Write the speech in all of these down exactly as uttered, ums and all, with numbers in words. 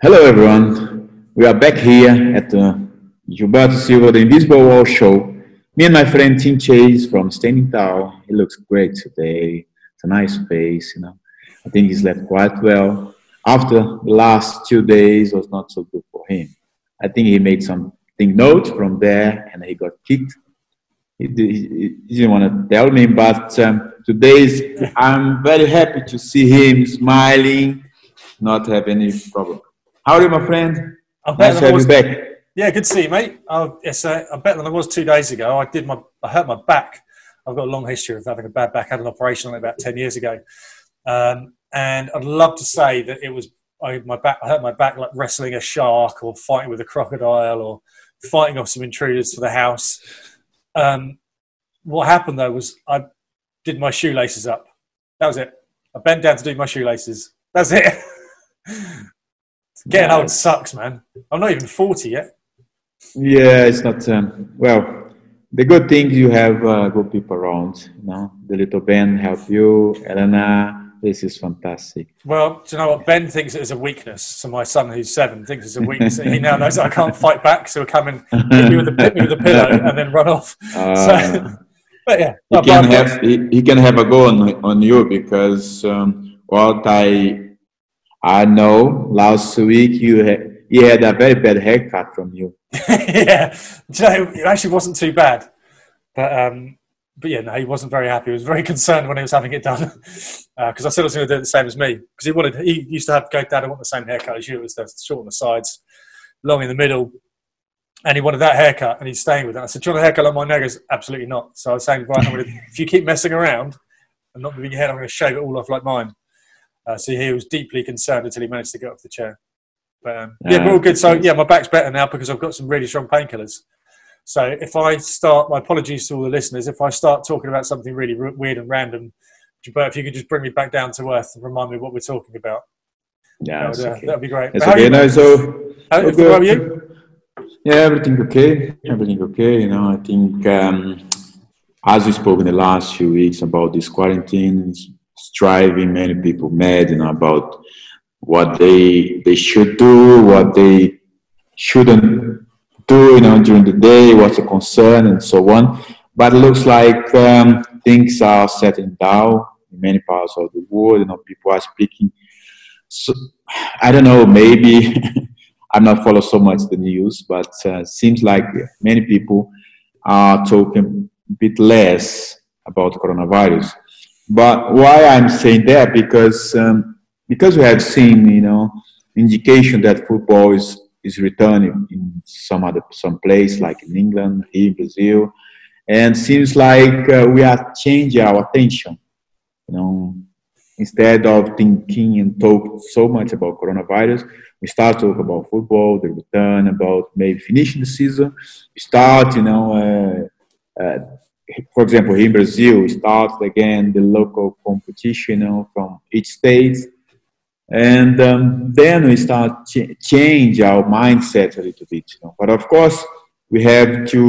Hello everyone, we are back here at the Gilberto Silva, the Invisible Wall show. Me and my friend Tim Chase from Standing Tall. He looks great today, it's a nice face, you know. I think he's slept quite well. After the last two days was not so good for him. I think he made something note from there and he got kicked. He, he, he didn't want to tell me, but um, today I'm very happy to see him smiling, not have any problem. How are you, my friend? I'm nice to have you back. Yeah, good to see you, mate. Uh, yes, uh, I'm better than I was two days ago. I did my, I hurt my back. I've got a long history of having a bad back. I had an operation on it about ten years ago, um, and I'd love to say that it was I, my back. I hurt my back like wrestling a shark, or fighting with a crocodile, or fighting off some intruders for the house. Um, what happened though was I did my shoelaces up. That was it. I bent down to do my shoelaces. That's it. Getting old sucks, man. I'm not even forty yet. Yeah, it's not. Um, well, the good thing you have uh, good people around. You know, the little Ben help you, Elena. This is fantastic. Well, do you know what? Ben thinks it is a weakness. So my son, who's seven, thinks it's a weakness. He now knows that I can't fight back, so he'll come and hit me with a, hit me with a pillow and then run off. Uh, so, but yeah, he can have he, he can have a go on on you because um, what I. I know last week you had, you had a very bad haircut from you. Yeah, you know, it actually wasn't too bad. But, um, but yeah, no, he wasn't very happy. He was very concerned when he was having it done. Because uh, I said I was going to do it the same as me. Because he wanted, he used to have, go, Dad, I want the same haircut as you. It was the short on the sides, long in the middle. And he wanted that haircut and he's staying with that. I said, do you want a haircut like mine? No, he goes, absolutely not. So I was saying, right, I'm gonna, if you keep messing around and not moving your head, I'm going to shave it all off like mine. Uh, so he was deeply concerned until he managed to get off the chair. But, um, yeah, yeah, we're all good. So, yeah, my back's better now because I've got some really strong painkillers. So if I start, my apologies to all the listeners, if I start talking about something really r weird and random, but if you could just bring me back down to earth and remind me what we're talking about. Yeah, that would uh, okay. That'd be great. It's how okay, you, no, so... How, so how are you? Yeah, everything okay. Everything okay, you know, I think um, as we spoke in the last few weeks about this quarantine, driving many people mad, you know, about what they they should do, what they shouldn't do, you know, during the day, what's a concern, and so on. But it looks like um, things are settling down in many parts of the world. You know, people are speaking. So I don't know. Maybe I'm not follow so much the news, but uh, seems like many people are talking a bit less about coronavirus. But why I'm saying that, because um, because we have seen, you know, indication that football is is returning in some other some place like in England, here in Brazil, and seems like uh, we are changing our attention, you know, instead of thinking and talk so much about coronavirus, we start talking about football, the return, about maybe finishing the season. We start, you know. Uh, uh, For example, here in Brazil, we started again the local competition, you know, from each state. And um, then we start ch change our mindset a little bit. You know. But of course, we have to,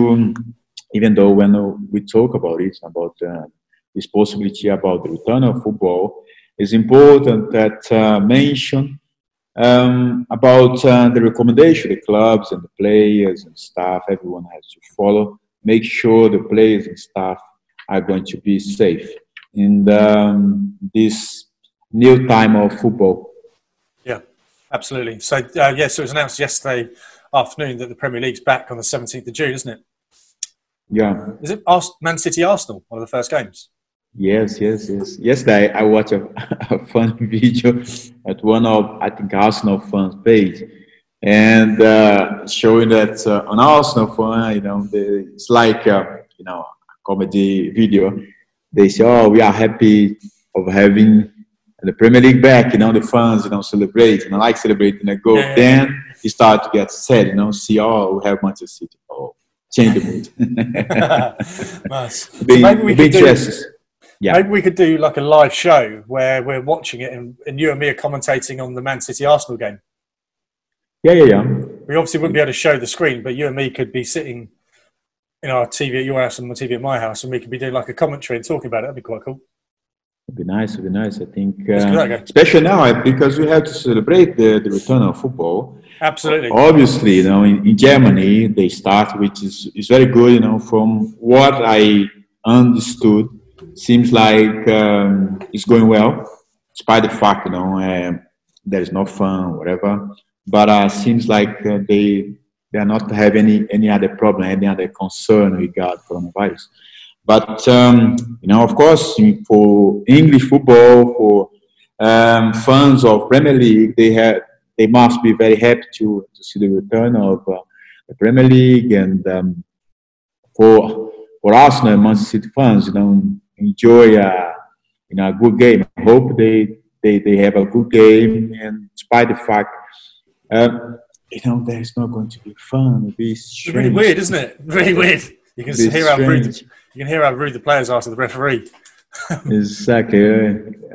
even though when we talk about it, about uh, this possibility about the return of football, it's important that uh, mention um, about uh, the recommendation, the clubs and the players and staff, everyone has to follow. Make sure the players and staff are going to be safe in um, this new time of football. Yeah, absolutely. So, uh, yeah, so it was announced yesterday afternoon that the Premier League's back on the seventeenth of June, isn't it? Yeah. Is it Man City Arsenal, one of the first games? Yes, yes, yes. Yesterday I watched a, a fun video at one of, I think, Arsenal fans' page. And uh, showing that uh, on Arsenal fan, you know, the, it's like uh, you know, a comedy video. They say, "Oh, we are happy of having the Premier League back." You know, the fans, you know, celebrate, and I like celebrating a goal. Yeah, yeah, then yeah. You start to get sad, you know. See, oh, we have Manchester City. Oh, change the mood. Nice. Big, so maybe we big could chances. Do, yeah. Maybe we could do like a live show where we're watching it, and, and you and me are commentating on the Man City Arsenal game. Yeah, yeah, yeah. We obviously wouldn't be able to show the screen, but you and me could be sitting in our T V at your house and my T V at my house, and we could be doing like a commentary and talking about it. That'd be quite cool. It'd be nice, it'd be nice, I think. Uh, especially now, because we have to celebrate the, the return of football. Absolutely. Obviously, you know, in, in Germany, they start, which is, is very good, you know, from what I understood. Seems like um, it's going well, despite the fact, you know, uh, there is no fun, whatever. But uh, seems like uh, they they are not have any, any other problem, any other concern regarding coronavirus. But, um, you know, of course, for English football, for um, fans of Premier League, they have, they must be very happy to, to see the return of uh, the Premier League. And um, for, for Arsenal and Manchester City fans, you know, enjoy a, you know, a good game. I hope they, they, they have a good game. And despite the fact, uh, you know, there's not going to be fun. It'll be strange. It's really weird, isn't it? Really weird. You can hear how rude the, you can hear how rude the players are to the referee. Exactly.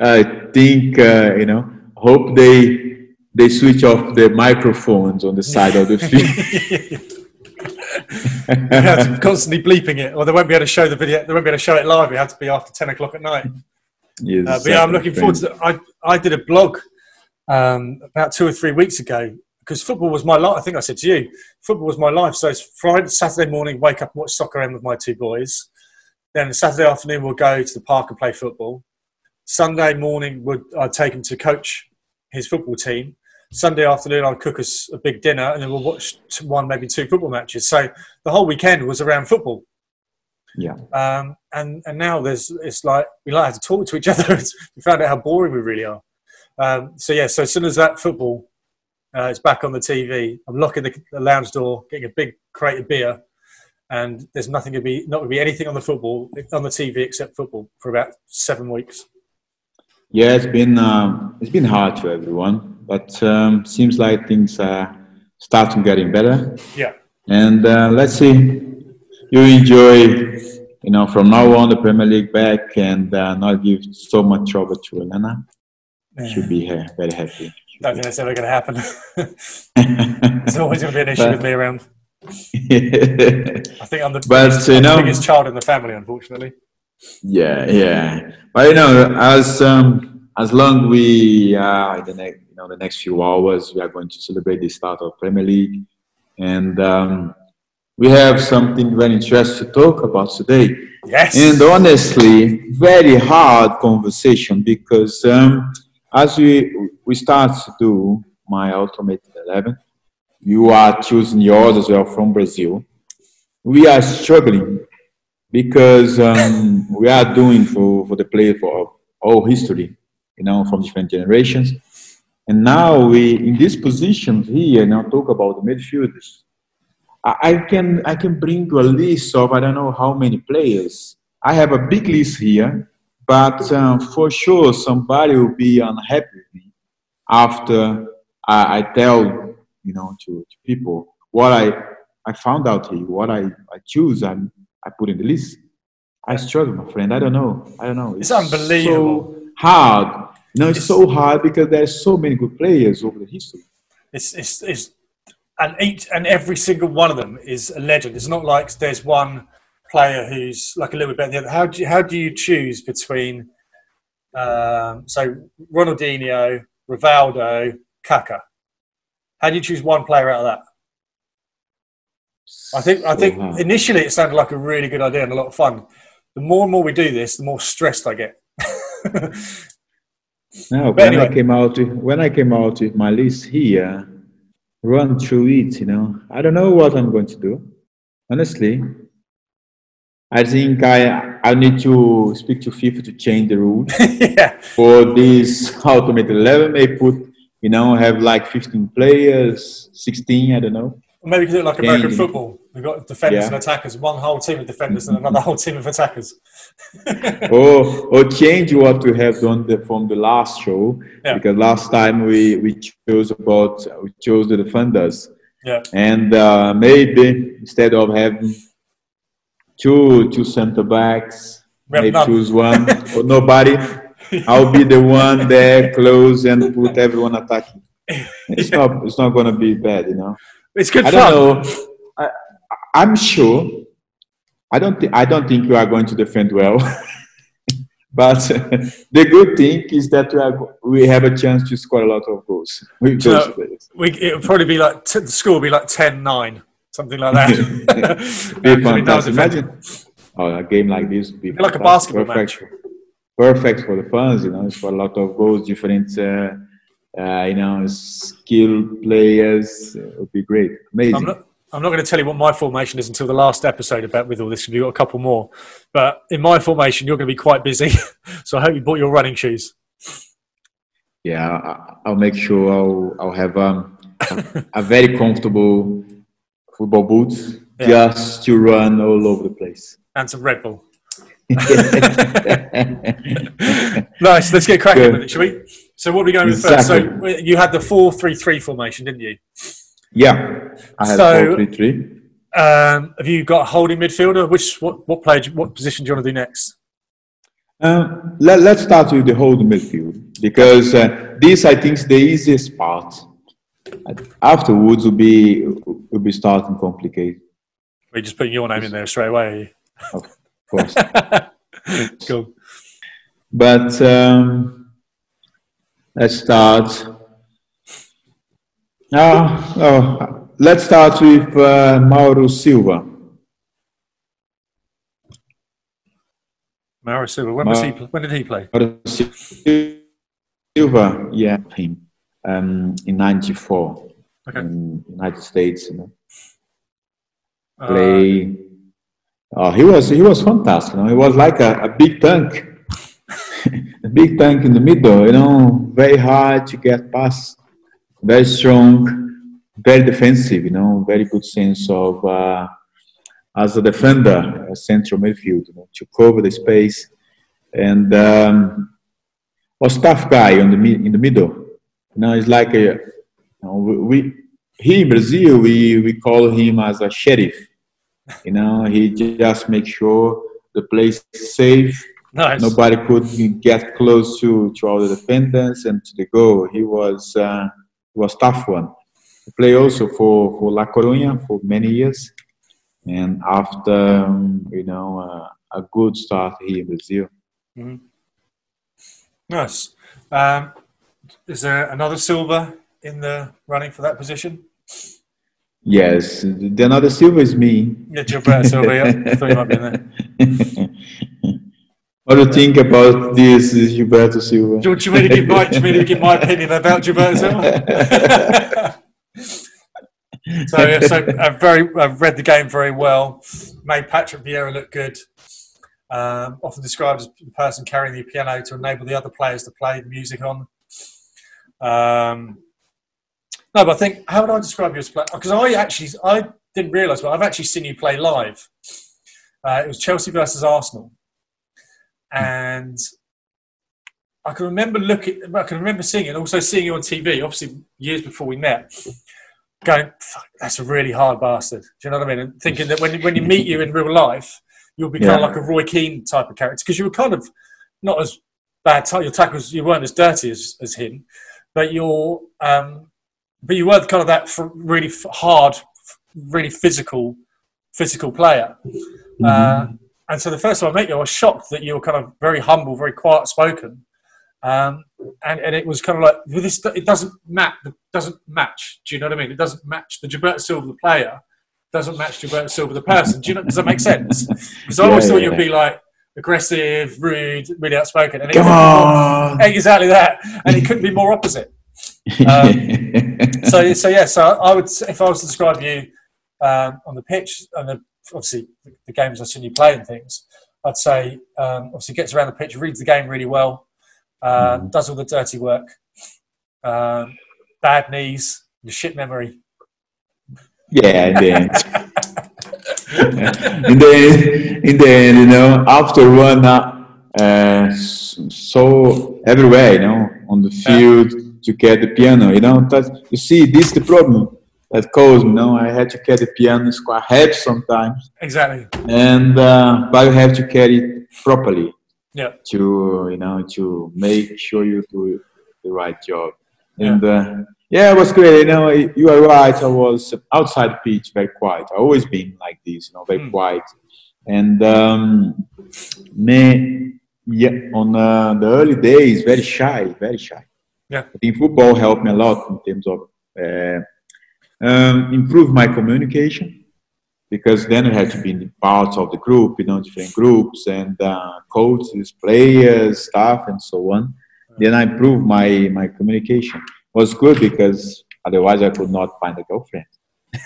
I think uh, you know. Hope they they switch off the microphones on the side of the field. You have to constantly bleeping it, or they won't be able to show the video. They won't be able to show it live. It has to be after ten o'clock at night. Yes, uh, but yeah, I'm looking forward to. I I did a blog um, about two or three weeks ago. Because football was my life. I think I said to you, football was my life. So it's Friday, Saturday morning, wake up and watch soccer M with my two boys. Then Saturday afternoon, we'll go to the park and play football. Sunday morning, would I'd take him to coach his football team. Sunday afternoon, I'd cook us a big dinner and then we'll watch one, maybe two football matches. So the whole weekend was around football. Yeah. Um, and, and now there's, it's like we like to talk to each other. We found out how boring we really are. Um, so, yeah, so as soon as that football... Uh, it's back on the T V. I'm locking the, the lounge door, getting a big crate of beer, and there's nothing to be, not going to be anything on the football on the T V except football for about seven weeks. Yeah, it's been um, it's been hard for everyone, but um, seems like things are starting getting better. Yeah, and uh, let's see. You enjoy, you know, from now on the Premier League back, and uh, not give so much trouble to Elena. Yeah. She'll be uh, very happy. I don't think that's ever going to happen. There's always going to be an issue but, with me around. Yeah. I think I'm the, but, biggest, you know, the biggest child in the family, unfortunately. Yeah, yeah. But, you know, as um, as long we uh, the next, you know, the next few hours, we are going to celebrate the start of Premier League, and um, we have something very interesting to talk about today. Yes. And honestly, very hard conversation because. Um, As we, we start to do my ultimate eleven, you are choosing yours as well from Brazil. We are struggling because um, we are doing for, for the player for all history, you know, from different generations. And now we, in this position here, now talk about the midfielders. I, I, can, I can bring you a list of, I don't know how many players. I have a big list here. But um, for sure, somebody will be unhappy with me after I, I tell, you know, to, to people what I, I found out here, what I, I choose and I put in the list. I struggle, my friend. I don't know. I don't know. It's, it's unbelievable. So hard. You know, it's, it's so hard because there are so many good players over the history. It's, it's, it's, and each and every single one of them is a legend. It's not like there's one player who's like a little bit better than the other. How do you, how do you choose between um, so Ronaldinho, Rivaldo, Kaka? How do you choose one player out of that? I think I think uh-huh. Initially it sounded like a really good idea and a lot of fun. The more and more we do this, the more stressed I get. No, but when anyway. I came out when I came out with my list here, run through it. You know, I don't know what I'm going to do. Honestly. I think I, I need to speak to FIFA to change the rules. Yeah. For this ultimate eleven. They put, you know, have like fifteen players, sixteen, I don't know. Maybe we can do it like American change. Football. We've got defenders, yeah, and attackers, one whole team of defenders and another whole team of attackers. or, or change what we have done the, from the last show. Yeah. Because last time we, we chose about, we chose the defenders. Yeah. And uh, maybe instead of having Two, two centre backs. I choose one or nobody. I'll be the one there, close and put everyone attacking. It's yeah. not, it's not going to be bad, you know. It's good I fun. Don't know. I, I'm sure. I don't think. I don't think you are going to defend well. But the good thing is that we, are, we have a chance to score a lot of goals. With those players. We, it'll probably be like, the score will be like ten nine, something like that. Be fantastic. Imagine oh, a game like this. Be like a basketball perfect, match. Perfect for the fans, you know, it's for a lot of goals, different, uh, uh, you know, skilled players. It would be great. Amazing. I'm not, I'm not going to tell you what my formation is until the last episode about with all this, because we've got a couple more. But in my formation, you're going to be quite busy. So I hope you bought your running shoes. Yeah, I'll make sure I'll, I'll have um, a, a very comfortable football boots yeah. just to run all over the place. And some Red Bull. Nice. Let's get cracking with it, shall we? So what are we going with exactly. first? So you had the four three three formation, didn't you? Yeah, I had so, four three three. Um, have you got a holding midfielder? Which what what player? What position do you want to do next? Uh, let, let's start with the holding midfield because uh, this I think is the easiest part. Afterwards, will be will be starting complicated. We're just putting your name in there straight away. Are you? Okay. Of course. Cool. But um, let's start. Uh, oh, let's start with uh, Mauro Silva. Mauro Silva. When Ma was he? When did he play? Mauro Silva. Yeah, him um, in ninety-four. Okay. In United States, you know. Uh, play. Oh, he was he was fantastic. You know, he was like a, a big tank, a big tank in the middle. You know, very hard to get past, very strong, very defensive. You know, very good sense of uh, as a defender, a central midfield, you know, to cover the space, and um, was tough guy on the in the middle. You know, it's like a you know, we here in Brazil we we call him as a sheriff. You know, he just makes sure the place is safe. Nice. Nobody could get close to, to all the defenders and to the goal. He was uh, was tough one. He played also for, for La Coruña for many years. And after, um, you know, uh, a good start here in Brazil. Mm-hmm. Nice. Um, is there another Silva in the running for that position? Yes, then another Silva is me. Yeah, Gilberto Silva, yeah. I thought you might be in there. What do you think about this, Gilberto Silva? Do you want me to give my, do you want me to give my opinion about Gilberto Silva? so, so I've, very, I've read the game very well, made Patrick Vieira look good. Um, often described as the person carrying the piano to enable the other players to play the music on. Um... No, but I think, how would I describe you as a player? Because I actually, I didn't realise, but I've actually seen you play live. Uh, it was Chelsea versus Arsenal. And I can remember looking, I can remember seeing it, and also seeing you on T V, obviously years before we met, going, fuck, that's a really hard bastard. Do you know what I mean? And thinking that when, when you meet you in real life, you'll be yeah. kind of like a Roy Keane type of character. Because you were kind of not as bad, your tackles, you weren't as dirty as, as him, but you're... Um, But you were kind of that really hard, really physical, physical player. Mm-hmm. uh, and so the first time I met you, I was shocked that you were kind of very humble, very quiet spoken, um, and and it was kind of like well, this. It doesn't match. Doesn't match. Do you know what I mean? It doesn't match the Gilberto Silva the player. Doesn't match Gilberto Silva the person. Do you know? Does that make sense? Because I always yeah, thought yeah, you'd yeah. be like. Aggressive, rude, really outspoken. And Come it on! More, exactly that, and it couldn't be more opposite. Um, so, so yeah. So I would, if I was to describe you um, on the pitch, and the, obviously the games I've seen you play and things, I'd say um, obviously gets around the pitch, reads the game really well, uh, mm. does all the dirty work, um, bad knees, the shit memory. Yeah, I in the end, in the end, you know, after one, uh, so everywhere, you know, on the field to get the piano, you know, that, you see, this is the problem that caused me. You know, I had to carry the piano, it's quite heavy sometimes. Exactly. And uh, but you have to carry it properly. Yeah. To you know, to make sure you do the right job. And yeah, uh, yeah it was great. You know, you are right. I was outside pitch, very quiet. I've always been like this, you know, very mm. quiet. And um, me, Yeah, on uh, the early days, very shy, very shy. Yeah. I think football helped me a lot in terms of uh, um, improve my communication, because then I had to be in parts of the group, you know, different groups and uh, coaches, players, staff, and so on. Then I improved my, my communication. It was good because otherwise I could not find a girlfriend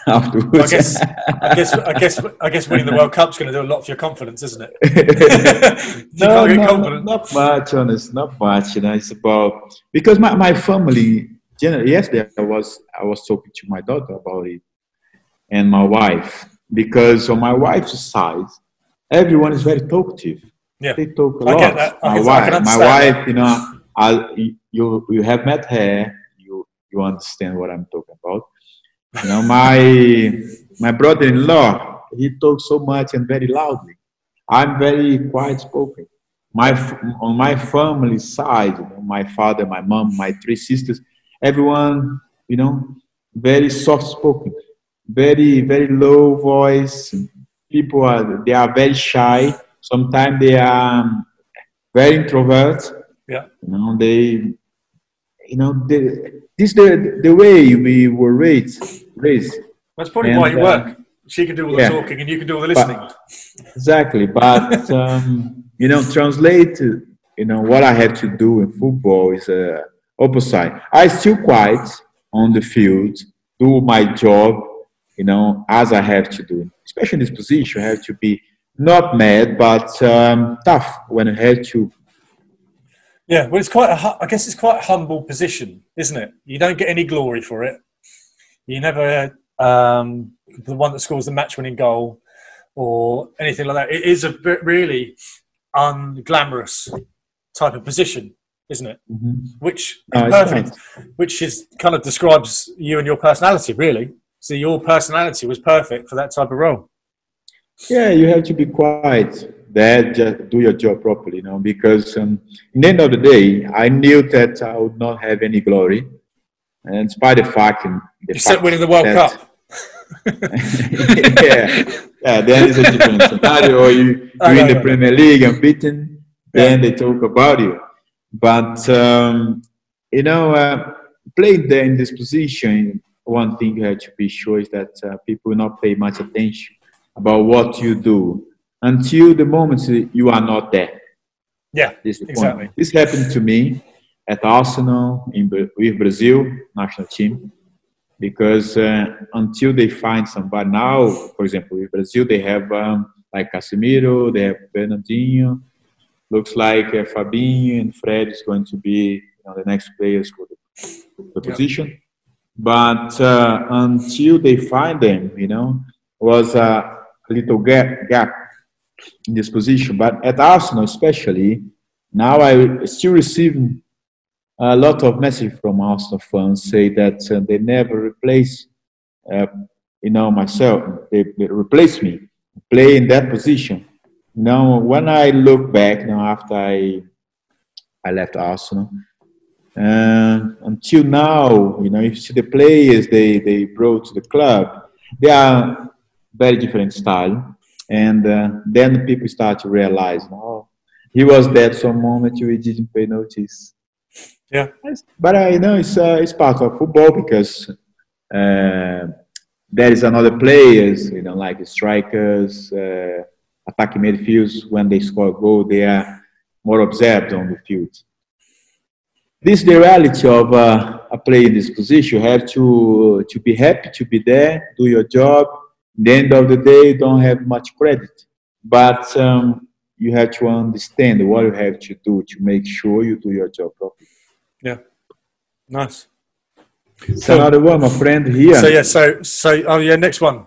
afterwards. I guess, I guess, I guess, I guess winning the World Cup's going to do a lot for your confidence, isn't it? no, no not much, honest, not much. You know, it's about, because my, my family, generally, yesterday I was, I was talking to my daughter about it and my wife, because on my wife's side, everyone is very talkative. Yeah. They talk a lot. I get that. My, I wife, my wife, you know, I, you, you have met her, you, you understand what I'm talking about. You know, my, my brother-in-law, he talks so much and very loudly. I'm very quiet-spoken. My, on my family side, you know, my father, my mom, my three sisters, everyone, you know, very soft-spoken, very, very low voice. People are, they are very shy. Sometimes they are very introverted. Yeah. You know, they, you know, they, this is the, the way we were raised. raised. That's probably and, why you uh, work. She can do all the yeah. talking and you can do all the listening. But, exactly. But, um, you know, translate, you know, what I have to do in football is uh, opposite. I still quiet on the field, do my job, you know, as I have to do. Especially in this position, I have to be not mad, but um, tough when I had to. Yeah, well, it's quite. A, I guess it's quite a humble position, isn't it? You don't get any glory for it. You never um, the one that scores the match-winning goal or anything like that. It is a really unglamorous type of position, isn't it? Mm-hmm. Which is no, perfect. Which is kind of describes you and your personality, really. So your personality was perfect for that type of role. Yeah, you have to be quiet there, just do your job properly, you know, because um, in the end of the day, I knew that I would not have any glory, and in spite of the fact... Except winning the World that, Cup. yeah, yeah, then it's a different scenario. You, you're in the Premier League and beaten, then yeah. they talk about you. But, um, you know, uh, playing there in this position, one thing you have to be sure is that uh, people will not pay much attention about what you do until the moment you are not there. Yeah, this exactly. Point. This happened to me at Arsenal in, with Brazil national team, because uh, until they find somebody now, for example, with Brazil they have um, like Casemiro, they have Ronaldinho. Looks like uh, Fabinho and Fred is going to be, you know, the next players for the, the position. Yeah. But uh, until they find them, you know, was a little gap, gap in this position. But at Arsenal especially, now I still receive a lot of messages from Arsenal fans say that uh, they never replace, uh, you know, myself. They, they replace me, play in that position. You know, when I look back, you know, after I, I left Arsenal, uh, until now, you know, if you see the players they, they brought to the club, they are very different style, and uh, then people start to realize, oh, he was there some moment, we didn't pay notice. Yeah, but I uh, you know it's uh, it's part of football, because uh, there is another players, you know, like strikers, uh, attacking midfields. When they score a goal, they are more observed on the field. This is the reality of uh, a player in this position. You have to to be happy to be there, do your job. The end of the day, you don't have much credit, but um, you have to understand what you have to do to make sure you do your job properly. Yeah, nice. It's so, another one, my friend here. So yeah, so so oh yeah, next one.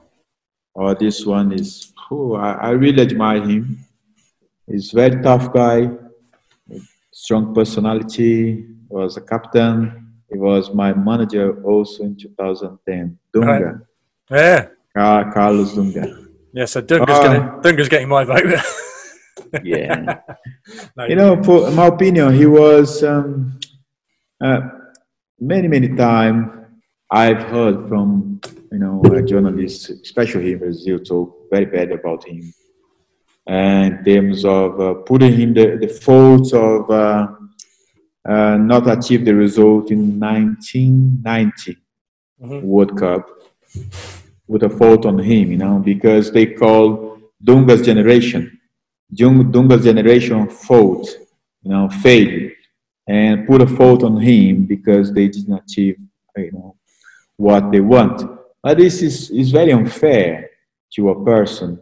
Oh, this one is. Oh, I, I really admire him. He's a very tough guy, strong personality. Was a captain. He was my manager also in two thousand ten. Dunga. Right. Yeah. Uh, Carlos Dunga. Yeah, so Dunga's, uh, gonna, Dunga's getting my vote. yeah. No, you know, for my opinion, he was um, uh, many, many times I've heard from, you know, a journalist, especially in Brazil, talk very bad about him. uh, in terms of uh, putting in the, the faults of uh, uh, not achieve the result in nineteen ninety mm-hmm. World Cup, with a fault on him, you know, because they call Dunga's generation, Dunga's generation fault, you know, failed, and put a fault on him because they didn't achieve, you know, what they want. But this is, is very unfair to a person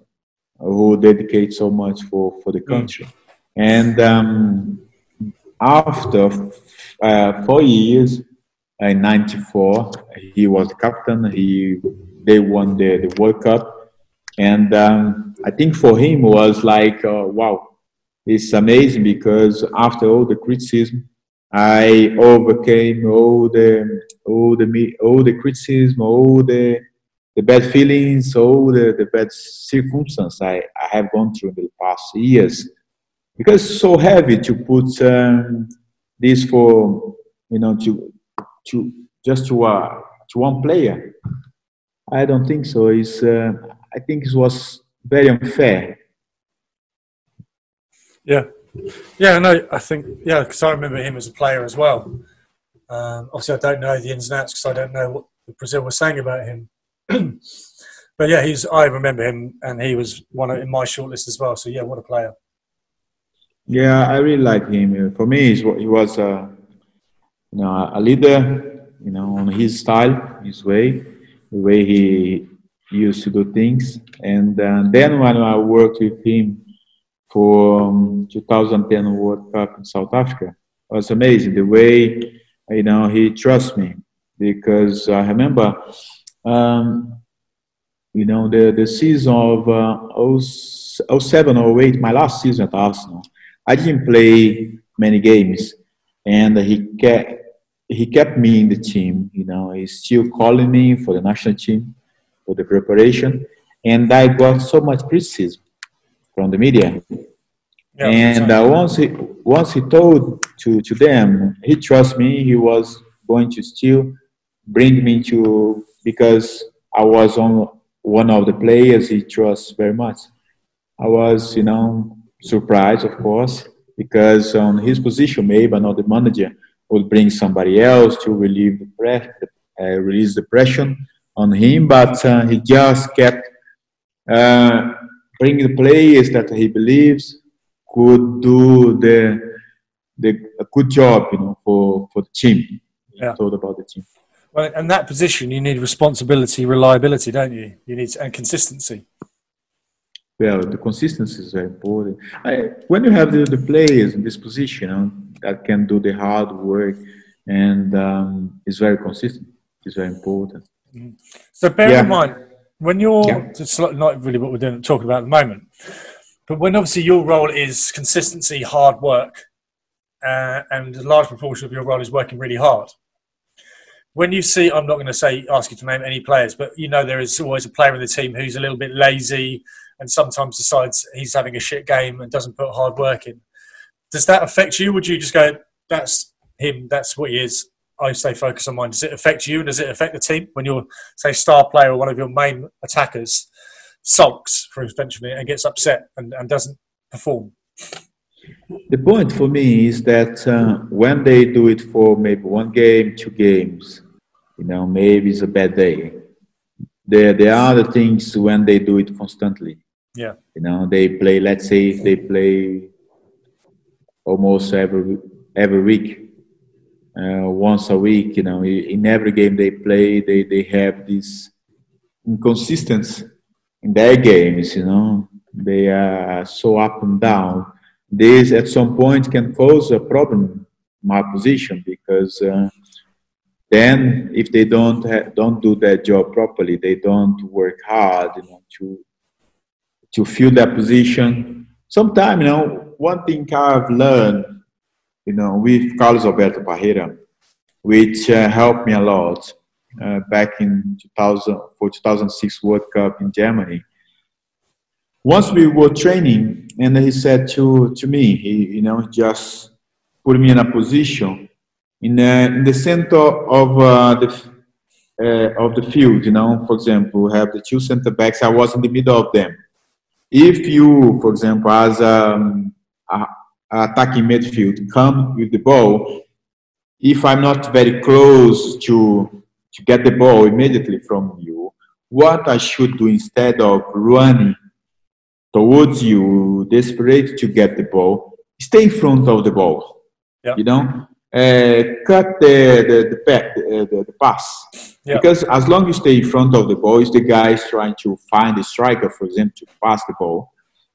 who dedicates so much for, for the country. And um, after uh, four years, in ninety-four, he was the captain. He, they won the, the World Cup. And um, I think for him was like, uh, wow, it's amazing, because after all the criticism, I overcame all the all the all the criticism, all the the bad feelings, all the, the bad circumstances I, I have gone through in the past years. Because it's so heavy to put um, this for, you know, to to just to uh, to one player. I don't think so. It's uh, I think it was very unfair. Yeah. Yeah, no, I think, yeah, because I remember him as a player as well. Um, obviously, I don't know the ins and outs because I don't know what Brazil was saying about him. But yeah, he's, I remember him, and he was one of, in my shortlist as well. So yeah, what a player. Yeah, I really like him. For me, he was uh, you know, a leader, you know, on his style, his way, the way he used to do things. And uh, then when I worked with him for um, two thousand ten World Cup in South Africa, it was amazing the way, you know, he trusts me, because I remember, um, you know, the, the season of uh, oh seven, oh eight, my last season at Arsenal, I didn't play many games, and he kept, he kept me in the team, you know, he's still calling me for the national team, for the preparation, and I got so much criticism from the media, yeah, and uh, once he once he told to to them, he trusts me. He was going to still bring me to, because I was on one of the players he trusts very much. I was, you know, surprised, of course, because on his position maybe another manager would bring somebody else to relieve the pressure, uh, release the pressure on him, but uh, he just kept. Uh, Bring the players that he believes could do the the a good job, you know, for for the team. Yeah. He thought about the team. Well, and that position, you need responsibility, reliability, don't you? You need and consistency. Well, the consistency is very important. I, when you have the, the players in this position, you know, that can do the hard work, and um, it's very consistent. It's very important. Mm-hmm. So bear yeah. in mind. When you're, yeah. it's not really what we're doing, talking about at the moment, but when obviously your role is consistency, hard work, uh, and a large proportion of your role is working really hard. When you see, I'm not going to say, ask you to name any players, but you know there is always a player in the team who's a little bit lazy and sometimes decides he's having a shit game and doesn't put hard work in. Does that affect you? Would you just go, that's him, that's what he is? I stay focused on mine. Does it affect you? Does it affect the team when your, say, star player or one of your main attackers sulks, for eventually, and gets upset and, and doesn't perform? The point for me is that uh, when they do it for maybe one game, two games, you know, maybe it's a bad day. There, there are other things when they do it constantly. Yeah. You know, they play, let's say, if they play almost every every week. Uh, once a week, you know, in every game they play, they, they have this inconsistency in their games, you know. They are so up and down. This, at some point, can cause a problem in my position, because uh, then if they don't ha- don't do their job properly, they don't work hard, you know, to, to fill their position. Sometimes, you know, one thing I've learned, you know, with Carlos Alberto Parreira, which uh, helped me a lot uh, back in two thousand, for two thousand six World Cup in Germany. Once we were training, and he said to, to me, he, you know, just put me in a position in, uh, in the center of uh, the uh, of the field, you know, for example, we have the two center backs, I was in the middle of them. If you, for example, as um, a attacking midfield, come with the ball, if I'm not very close to, to get the ball immediately from you, what I should do instead of running towards you, desperate to get the ball, stay in front of the ball, yeah. you know? Uh, cut the, the, the, pack, the, the, the pass. Yeah. Because as long as you stay in front of the ball, if the guy is trying to find the striker, for example, to pass the ball,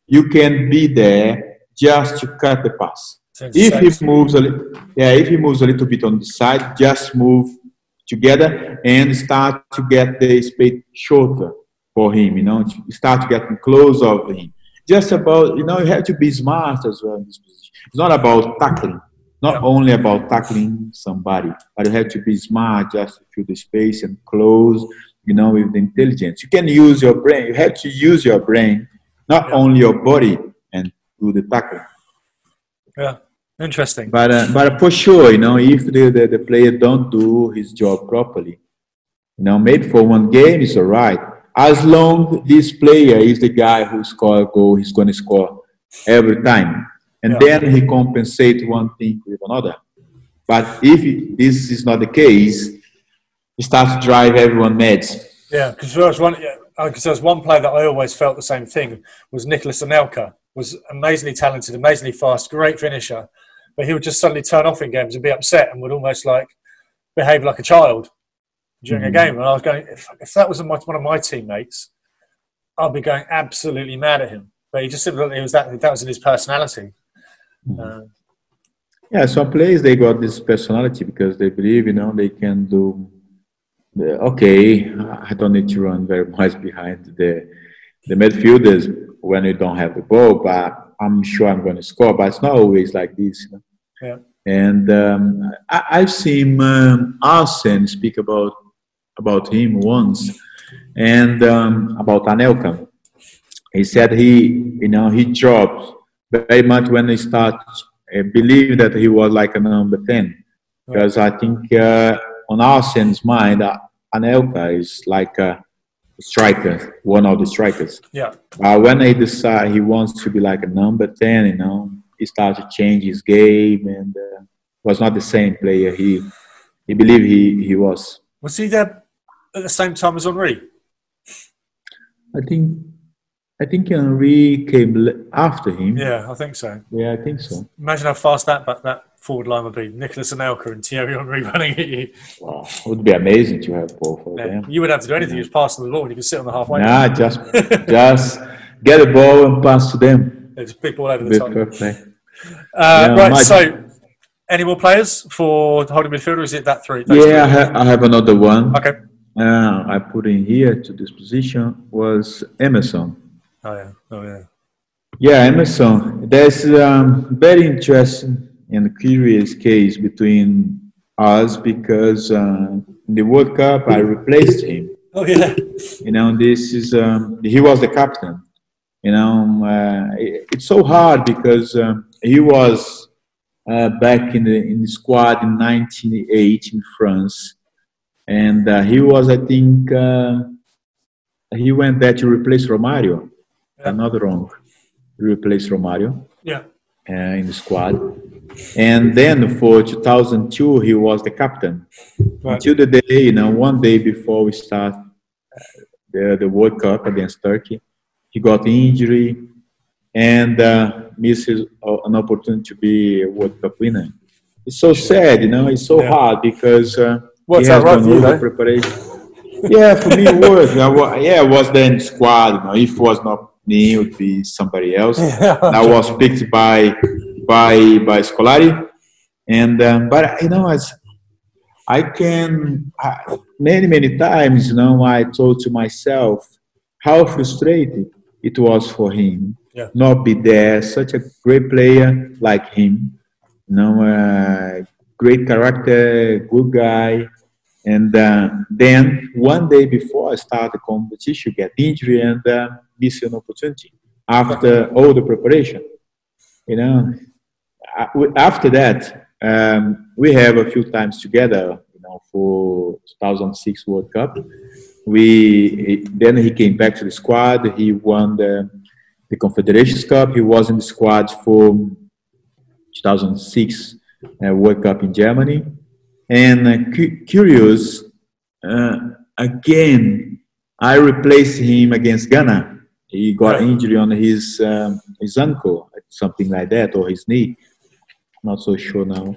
you can be there just to cut the pass. That's if sexy. he moves a little, yeah, if he moves a little bit on the side, just move together and start to get the space shorter for him. You know, start getting close of him. Just about, you know, you have to be smart as well in this position. It's not about tackling, not yeah. only about tackling somebody, but you have to be smart just to the space and close. You know, with the intelligence, you can use your brain. You have to use your brain, not yeah. only your body, and do the tackling. Yeah. Interesting. But uh, but for sure, you know, if the, the, the player don't do his job properly, you know, maybe for one game is all right. As long this player is the guy who score a goal, he's going to score every time. And yeah. then he compensates one thing with another. But if it, this is not the case, he starts to drive everyone mad. Yeah, because there was one, uh, there was one player that I always felt the same thing was Nicholas Anelka. Was amazingly talented, amazingly fast, great finisher. But he would just suddenly turn off in games and be upset and would almost like behave like a child during mm. a game. And I was going, if, if that was my, one of my teammates, I'd be going absolutely mad at him. But he just simply, it was that, that was in his personality. Mm. Uh, yeah, some players, they got this personality because they believe, you know, they can do, the, okay, I don't need to run very much behind the, the midfielders when you don't have the ball, but I'm sure I'm going to score. But it's not always like this. You know? Yeah. And um, I, I've seen um, Arsene speak about about him once, and um, about Anelka. He said he, you know, he dropped very much when he started. I believe that he was like a number ten, because yeah. I think uh, on Arsene's mind, uh, Anelka is like a striker, one of the strikers. Yeah. Uh, when he decide he wants to be like a number ten, you know, he starts to change his game and uh, was not the same player he he believed he he was. Was he there at the same time as Henry? I think I think Henry came after him. Yeah, I think so. Yeah, I think so. Imagine how fast that that forward line would be. Nicholas Anelka and Thierry Henry running at you. Wow, it would be amazing to have both of yeah. them. You wouldn't have to do anything. You just pass them the ball and you could sit on the halfway line. Nah, just, just get a ball and pass to them. It's a big ball over the top. Uh, yeah, right, my... so any more players for holding midfielder? Is it that three? Those yeah, I, ha I have another one. Okay. Uh, I put in here to this position was Emerson. Oh, yeah. Oh, yeah. Yeah, Emerson. There's a um, very interesting and curious case between us because uh, in the World Cup I replaced him. Oh yeah. You know, this is um, he was the captain. You know, uh, it, it's so hard because um, he was uh, back in the in the squad in nineteen eighty-eight in France, and uh, he was, I think, uh, he went there to replace Romario. Yeah. I'm not wrong. Replace Romario. Yeah. Uh, in the squad. And then for two thousand two, he was the captain. Right. Until the day, you know, one day before we start the, the World Cup against Turkey, he got injury and uh, missed his, uh, an opportunity to be a World Cup winner. It's so sad, you know, it's so yeah. hard because uh, What's he has done all the preparation. Yeah, for me it was. I was yeah, it was then squad. You know, if it was not me, it would be somebody else. Yeah. And I was picked by... by by Scolari, and um, but you know, as I can I, many many times, you know, I told to myself how frustrated it was for him yeah. not be there. Such a great player like him, you know, uh, great character, good guy, and uh, then one day before I start the competition, get injury and uh, miss an opportunity after all the preparation, you know. After that, um, we have a few times together, you know, for two thousand six World Cup. We, then he came back to the squad. He won the, the Confederations Cup. He was in the squad for two thousand six uh, World Cup in Germany. And uh, cu curious, uh, again, I replaced him against Ghana. He got an injury on his, um, his ankle, something like that, or his knee. Not so sure now.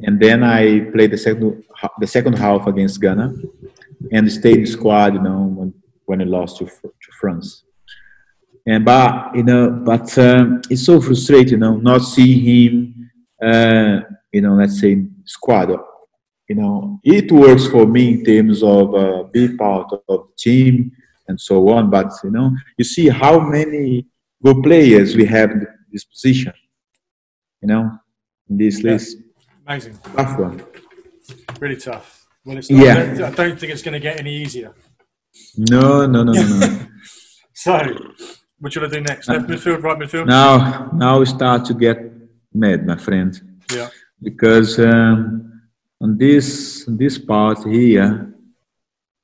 And then I played the second, the second half against Ghana and stayed in the squad, you know, when, when I lost to, to France. And, but, you know, but um, it's so frustrating, you know, not seeing him, uh, you know, let's say, squad. You know, it works for me in terms of uh, being part of the team and so on. But, you know, you see how many good players we have in this position, you know, in this yeah. list. Amazing. Tough one. Really tough. Well, it's not, yeah. I don't, I don't think it's going to get any easier. No, no, no, no, no. So, what should I do next? Left uh, midfield, right midfield? Now, now we start to get mad, my friend. Yeah. Because um, on this on this part here,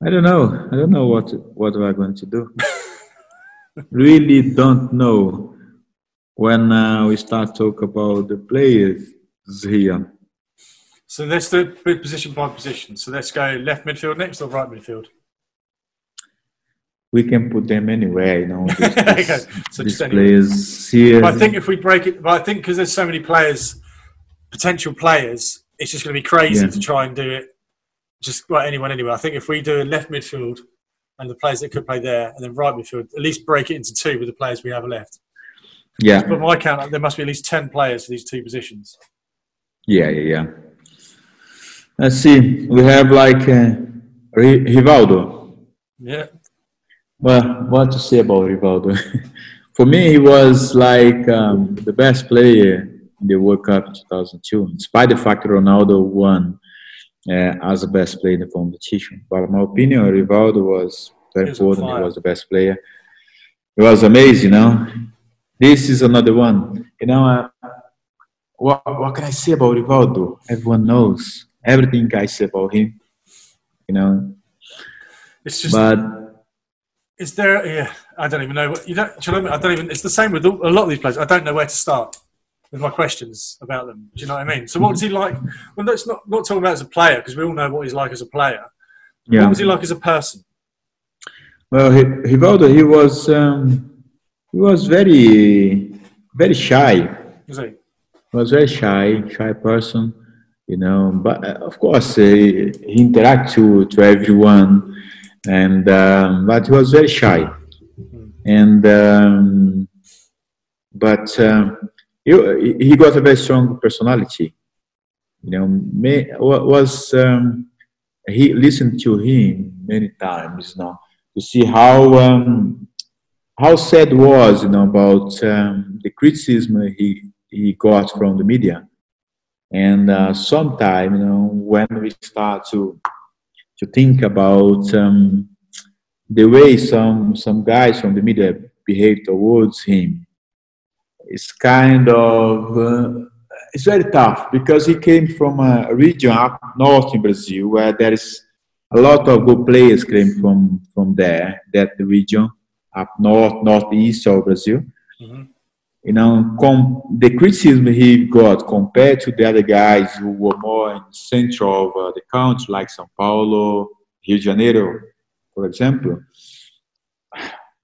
I don't know. I don't know what what we're going to do. Really don't know. When uh, we start talk about the players here. So let's do position by position. So let's go left midfield next or right midfield. We can put them anywhere, you know. This, this, okay. So just players here. But I think if we break it, but I think because there's so many players, potential players, it's just going to be crazy yeah. to try and do it just like anyone anywhere. I think if we do a left midfield and the players that could play there, and then right midfield, at least break it into two with the players we have left. Yeah. But my count, there must be at least ten players for these two positions. Yeah, yeah, yeah. Let's see. We have like uh, Rivaldo. Yeah. Well, what to say about Rivaldo? For me, he was like um, the best player in the World Cup two thousand two, despite the fact that Ronaldo won uh, as the best player in the competition. But in my opinion, Rivaldo was very important. He was the best player. It was amazing, you know. This is another one. You know, uh, what, what can I say about Rivaldo? Everyone knows everything I say about him, you know. It's just... But, Is there? Yeah, I don't even know. What, you don't. Do you know, I don't even. It's the same with a lot of these players. I don't know where to start with my questions about them. Do you know what I mean? So, what was he like? Well, let's not not talking about as a player because we all know what he's like as a player. Yeah. What was he like as a person? Well, Rivaldo, he, he was um, he was very very shy. Was he? He was very shy, shy person. You know, but uh, of course uh, he interacts to to everyone. And um, but he was very shy, and um, but um, he, he got a very strong personality. You know, may, was um, he listened to him many times now to see how um, how sad was you know about um, the criticism he he got from the media, and uh, sometime you know when we start to. to think about um, the way some, some guys from the media behave towards him. It's kind of, uh, it's very tough because he came from a region up north in Brazil where there is a lot of good players came from, from there, that region, up north, northeast of Brazil. Mm-hmm. You know, com the criticism he got compared to the other guys who were more in the center of uh, the country, like Sao Paulo, Rio de Janeiro, for example,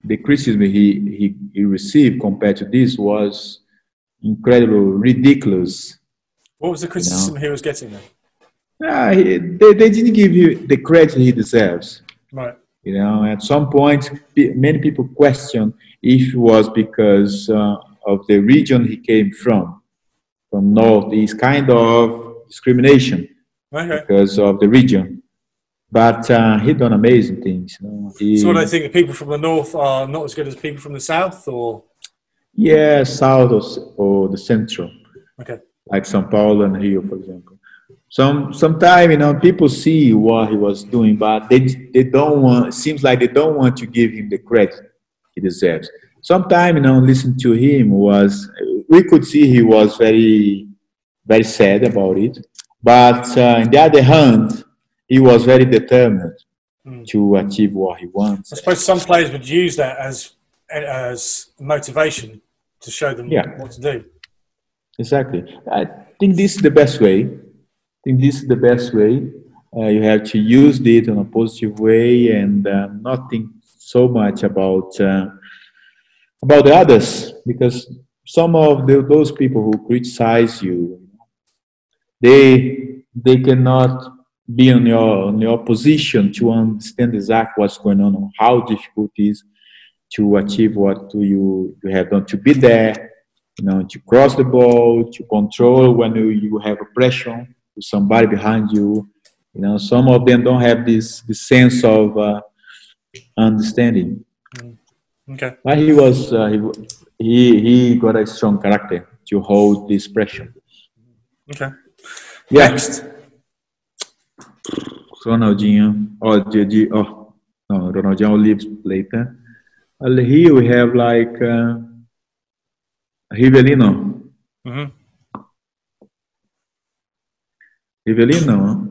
the criticism he, he, he received compared to this was incredible, ridiculous. What was the criticism you know? he was getting then? Uh, he, they, they didn't give you the credit he deserves. Right. You know, at some point, many people questioned if it was because... Uh, of the region he came from, from north, is kind of discrimination okay. because of the region. But uh, he done amazing things. You know? he, so what do you think, the people from the north are not as good as people from the south? Or Yeah, south or, or the central. Okay. Like Sao Paulo and Rio, for example. Some Sometimes, you know, people see what he was doing, but they, they don't want, it seems like they don't want to give him the credit he deserves. Sometimes, you know, listening to him was, we could see he was very, very sad about it. But uh, on the other hand, he was very determined mm. to achieve what he wants. I suppose some players would use that as as motivation to show them yeah. what to do. Exactly. I think this is the best way. I think this is the best way. Uh, you have to use it in a positive way and uh, not think so much about uh, about the others, because some of the, those people who criticize you, they they cannot be in your in your position to understand exactly what's going on and how difficult it is to achieve what you you have done, to be there, you know, to cross the ball, to control when you, you have a pressure with somebody behind you. You know, some of them don't have this, this sense of uh, understanding. Okay. But he was uh, he he got a strong character to hold this pressure. Okay. Yeah. Next, Ronaldinho. Oh, Didi. Oh, no, Ronaldinho leaves later. And here we have like uh, Rivelino. Mm-hmm. Rivelino.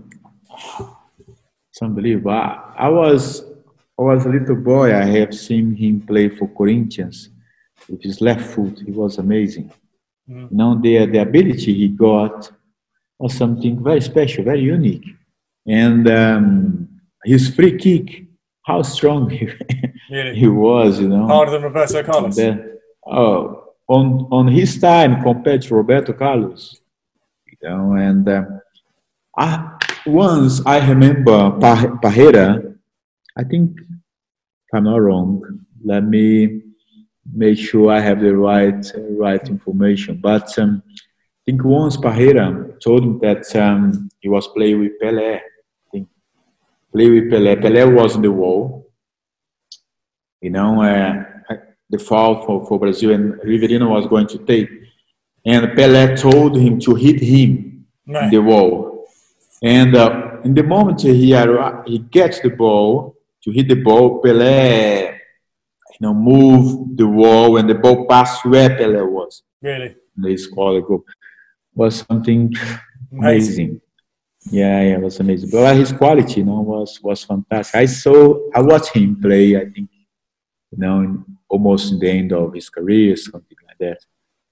It's unbelievable. I, I was I was a little boy. I have seen him play for Corinthians with his left foot. He was amazing. Mm. Now the the ability he got was something very special, very unique. And um, his free kick, how strong he, really? he was, you know. Harder than Roberto Carlos. The, oh, on on his time compared to Roberto Carlos, you know. And um, I. Once I remember Parreira, I think, if I'm not wrong, let me make sure I have the right right information. But um, I think once Parreira told him that um, he was playing with Pelé. I think play with Pelé. Pelé was in the wall, you know, uh, the foul for, for Brazil, and Rivelino was going to take. And Pelé told him to hit him right. in the wall. And uh, in the moment he he gets the ball to hit the ball, Pelé, you know, move the wall and the ball passed where Pelé was. Really, they scored a goal. Was something amazing. Yeah, yeah, it was amazing. But his quality, you know, was was fantastic. I saw, I watched him play. I think, you know, in, almost in the end of his career, something like that.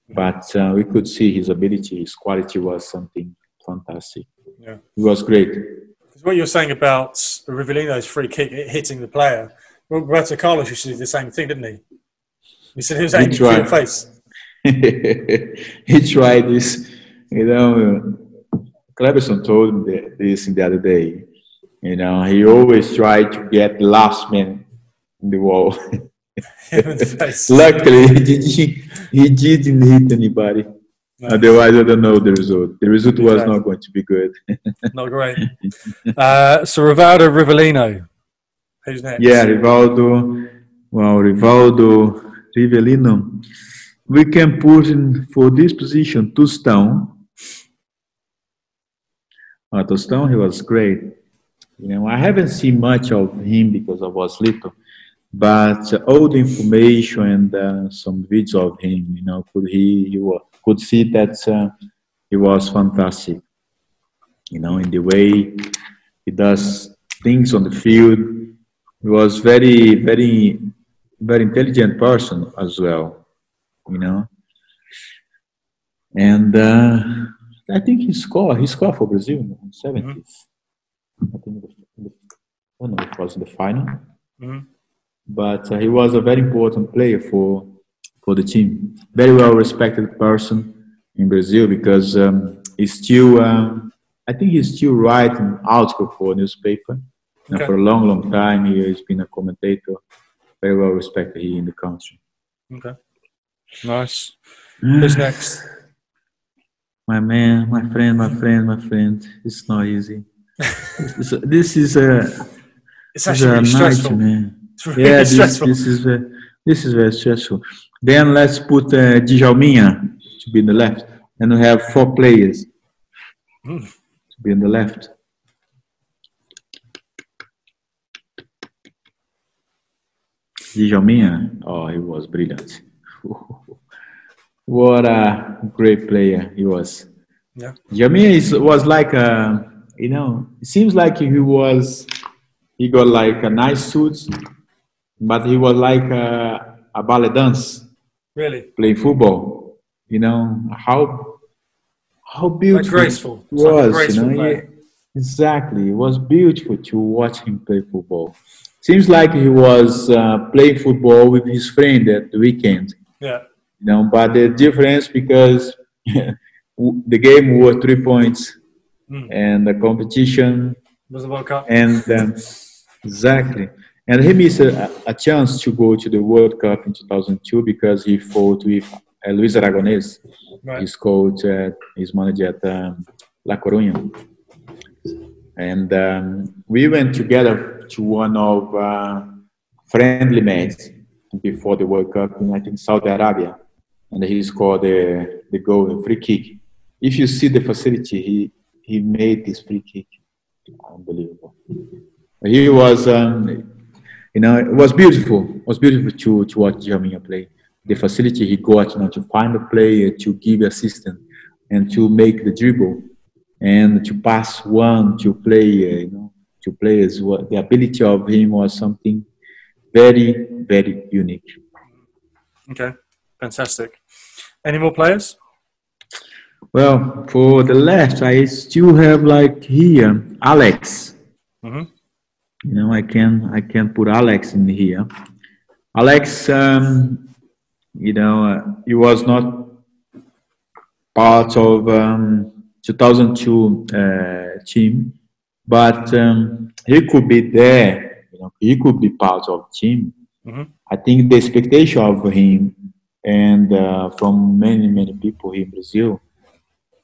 But uh, we could see his ability, his quality was something fantastic. Yeah. It was great. What you're saying about Rivelino's free kick hitting the player, Roberto Carlos used to do the same thing, didn't he? He said he was aiming for your face. He tried this. You know, Cleberson told me this the other day. You know, he always tried to get the last man in the wall. In the face. Luckily, he, did, he, he didn't hit anybody. No. Otherwise, I don't know the result. The result was exactly. not going to be good. Not great. Uh, so, Rivaldo, Rivelino. Who's next? Yeah, Rivaldo. Well, Rivaldo, Rivelino. We can put in for this position Tostão. Uh, Tostão, he was great. You know, I haven't seen much of him because I was little. But uh, all the information and uh, some videos of him, you know, could he, he was. Could see that uh, he was fantastic, you know, in the way he does things on the field. He was very, very, very intelligent person as well, you know. And uh, I think he scored. He scored for Brazil in the seventies. I think the, oh no, it was in the final. Mm-hmm. But uh, he was a very important player for. For the team, very well respected person in Brazil because um, he's still, um, I think he's still writing an article for a newspaper. Okay. And for a long, long time, he has been a commentator, very well respected here in the country. Okay, nice. Who's next? My man, my friend, my friend, my friend. It's not easy. This, this is a. It's actually a really stressful. Nightmare. It's really yeah, this, stressful. This is a, this is very stressful. Then let's put uh, Djalminha to be in the left. And we have four players mm. to be in the left. Djalminha, oh, he was brilliant. What a great player he was. Yeah. Djalminha is, was like, a, you know, it seems like he was, he got like a nice suit, but he was like a, a ballet dance. Really? Playing football. You know, how how beautiful like graceful. It was. Like you know? Yeah, exactly. It was beautiful to watch him play football. Seems like he was uh, playing football with his friend at the weekend. Yeah. You know, but the difference because the game was three points mm. and the competition was the World Cup. And um, exactly. And he missed a, a chance to go to the World Cup in two thousand two because he fought with uh, Luis Aragonés, right. his coach, uh, his manager at um, La Coruña. And um, we went together to one of uh, friendly matches before the World Cup in, I think, Saudi Arabia. And he scored the, the goal, the free kick. If you see the facility, he, he made this free kick. Unbelievable. He was... Um, You know, it was beautiful. It was beautiful to, to watch Djalminha play. The facility he got, you know, to find a player, to give assistance, and to make the dribble, and to pass one to player, you know, to players. The ability of him was something very, very unique. Okay, fantastic. Any more players? Well, for the left, I still have like here, Alex. Mm-hmm. You know, I can I can put Alex in here. Alex, um, you know, uh, he was not part of um, two thousand two uh, team, but um, he could be there. You know, he could be part of the team. Mm-hmm. I think the expectation of him and uh, from many many people in Brazil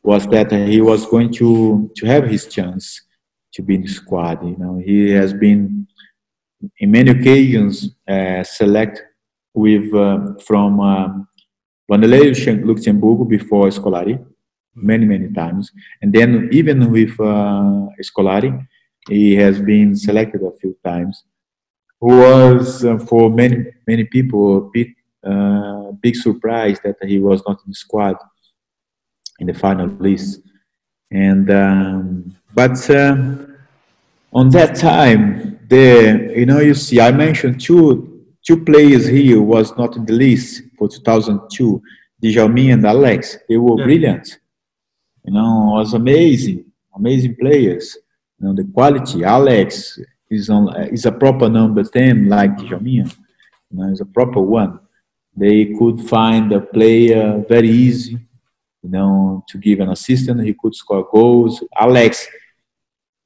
was that he was going to to have his chance to be in the squad. You know, he has been in many occasions uh, select with uh, from um, Wanderlei Luxemburgo before Scolari, many many times, and then even with uh, Scolari, he has been selected a few times. Who was uh, for many many people a big uh, big surprise that he was not in the squad in the final list, and. Um, But uh, on that time, the you know you see I mentioned two two players here was not in the list for two thousand two, Djalminha and Alex. They were yeah. brilliant, you know, was amazing, amazing players. You know the quality. Alex is on is a proper number ten like Djalminha, you know, is a proper one. They could find a player very easy, you know, to give an assistance. He could score goals. Alex.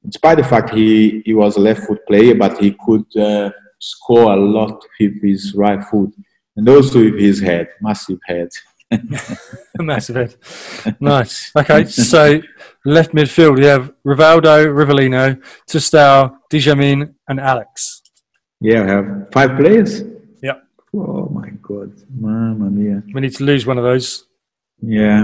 Despite the fact he, he was a left foot player, but he could uh, score a lot with his right foot and also with his head, massive head. Massive head. Nice. Okay, so left midfield, you have Rivaldo, Rivelino, Tostão, Djalminha, and Alex. Yeah, we have five players. Yeah. Oh my God, mamma mia. We need to lose one of those. Yeah.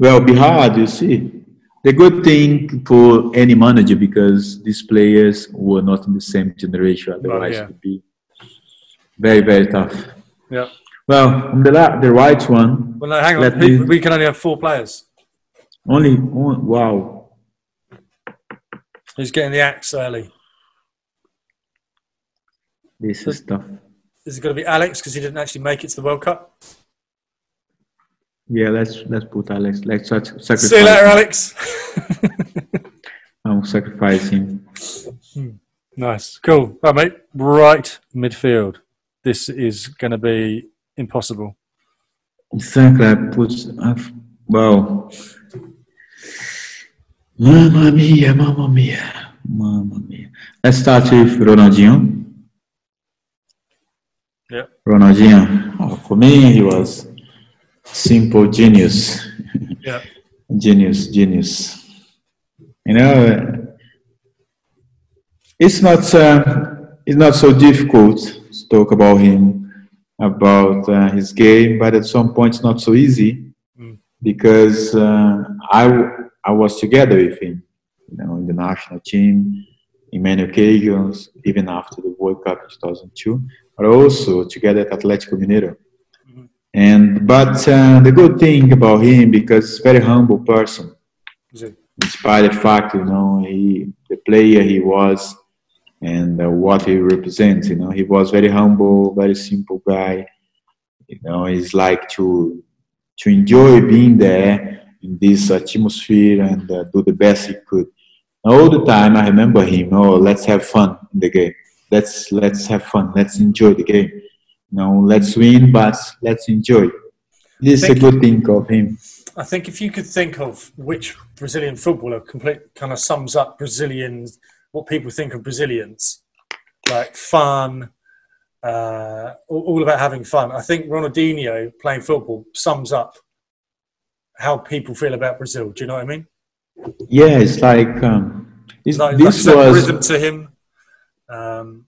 Well, be hard, you see. The good thing for any manager because these players were not in the same generation, otherwise well, yeah. it would be very, very tough. Yeah. Well, on the, la the right one... Well, no, hang on. We, we can only have four players. Only? Oh, wow. He's getting the axe early. This is tough. Is it going to be Alex because he didn't actually make it to the World Cup? Yeah, let's let's put Alex. Let's sacrifice. See you later, Alex. I'll sacrifice him. Nice, cool. Right, mate. Right midfield. This is going to be impossible. Exactly. I put. I've, wow. Mamma mia! Mamma mia! Mamma mia! Let's start with Ronaldinho. Yeah. Ronaldinho. Oh, for me, he was. Simple genius, yeah. genius, genius. You know, it's not uh, it's not so difficult to talk about him, about uh, his game, but at some point it's not so easy mm. because uh, I I was together with him, you know, in the national team, in many occasions, even after the World Cup in two thousand two, but also together at Atlético Mineiro. And but uh, the good thing about him because he's a very humble person, despite the fact you know he the player he was and uh, what he represents. You know, he was very humble, very simple guy. You know, he's like to to enjoy being there in this atmosphere and uh, do the best he could. All the time I remember him, oh, let's have fun in the game. Let's, let's have fun. Let's enjoy the game. You know, let's win, but let's enjoy. This is a good thing of him. I think if you could think of which Brazilian footballer complete, kind of sums up Brazilians, what people think of Brazilians, like fun, uh, all, all about having fun. I think Ronaldinho playing football sums up how people feel about Brazil. Do you know what I mean? Yeah, it's like um, it's, like, this like was rhythm to him. Um,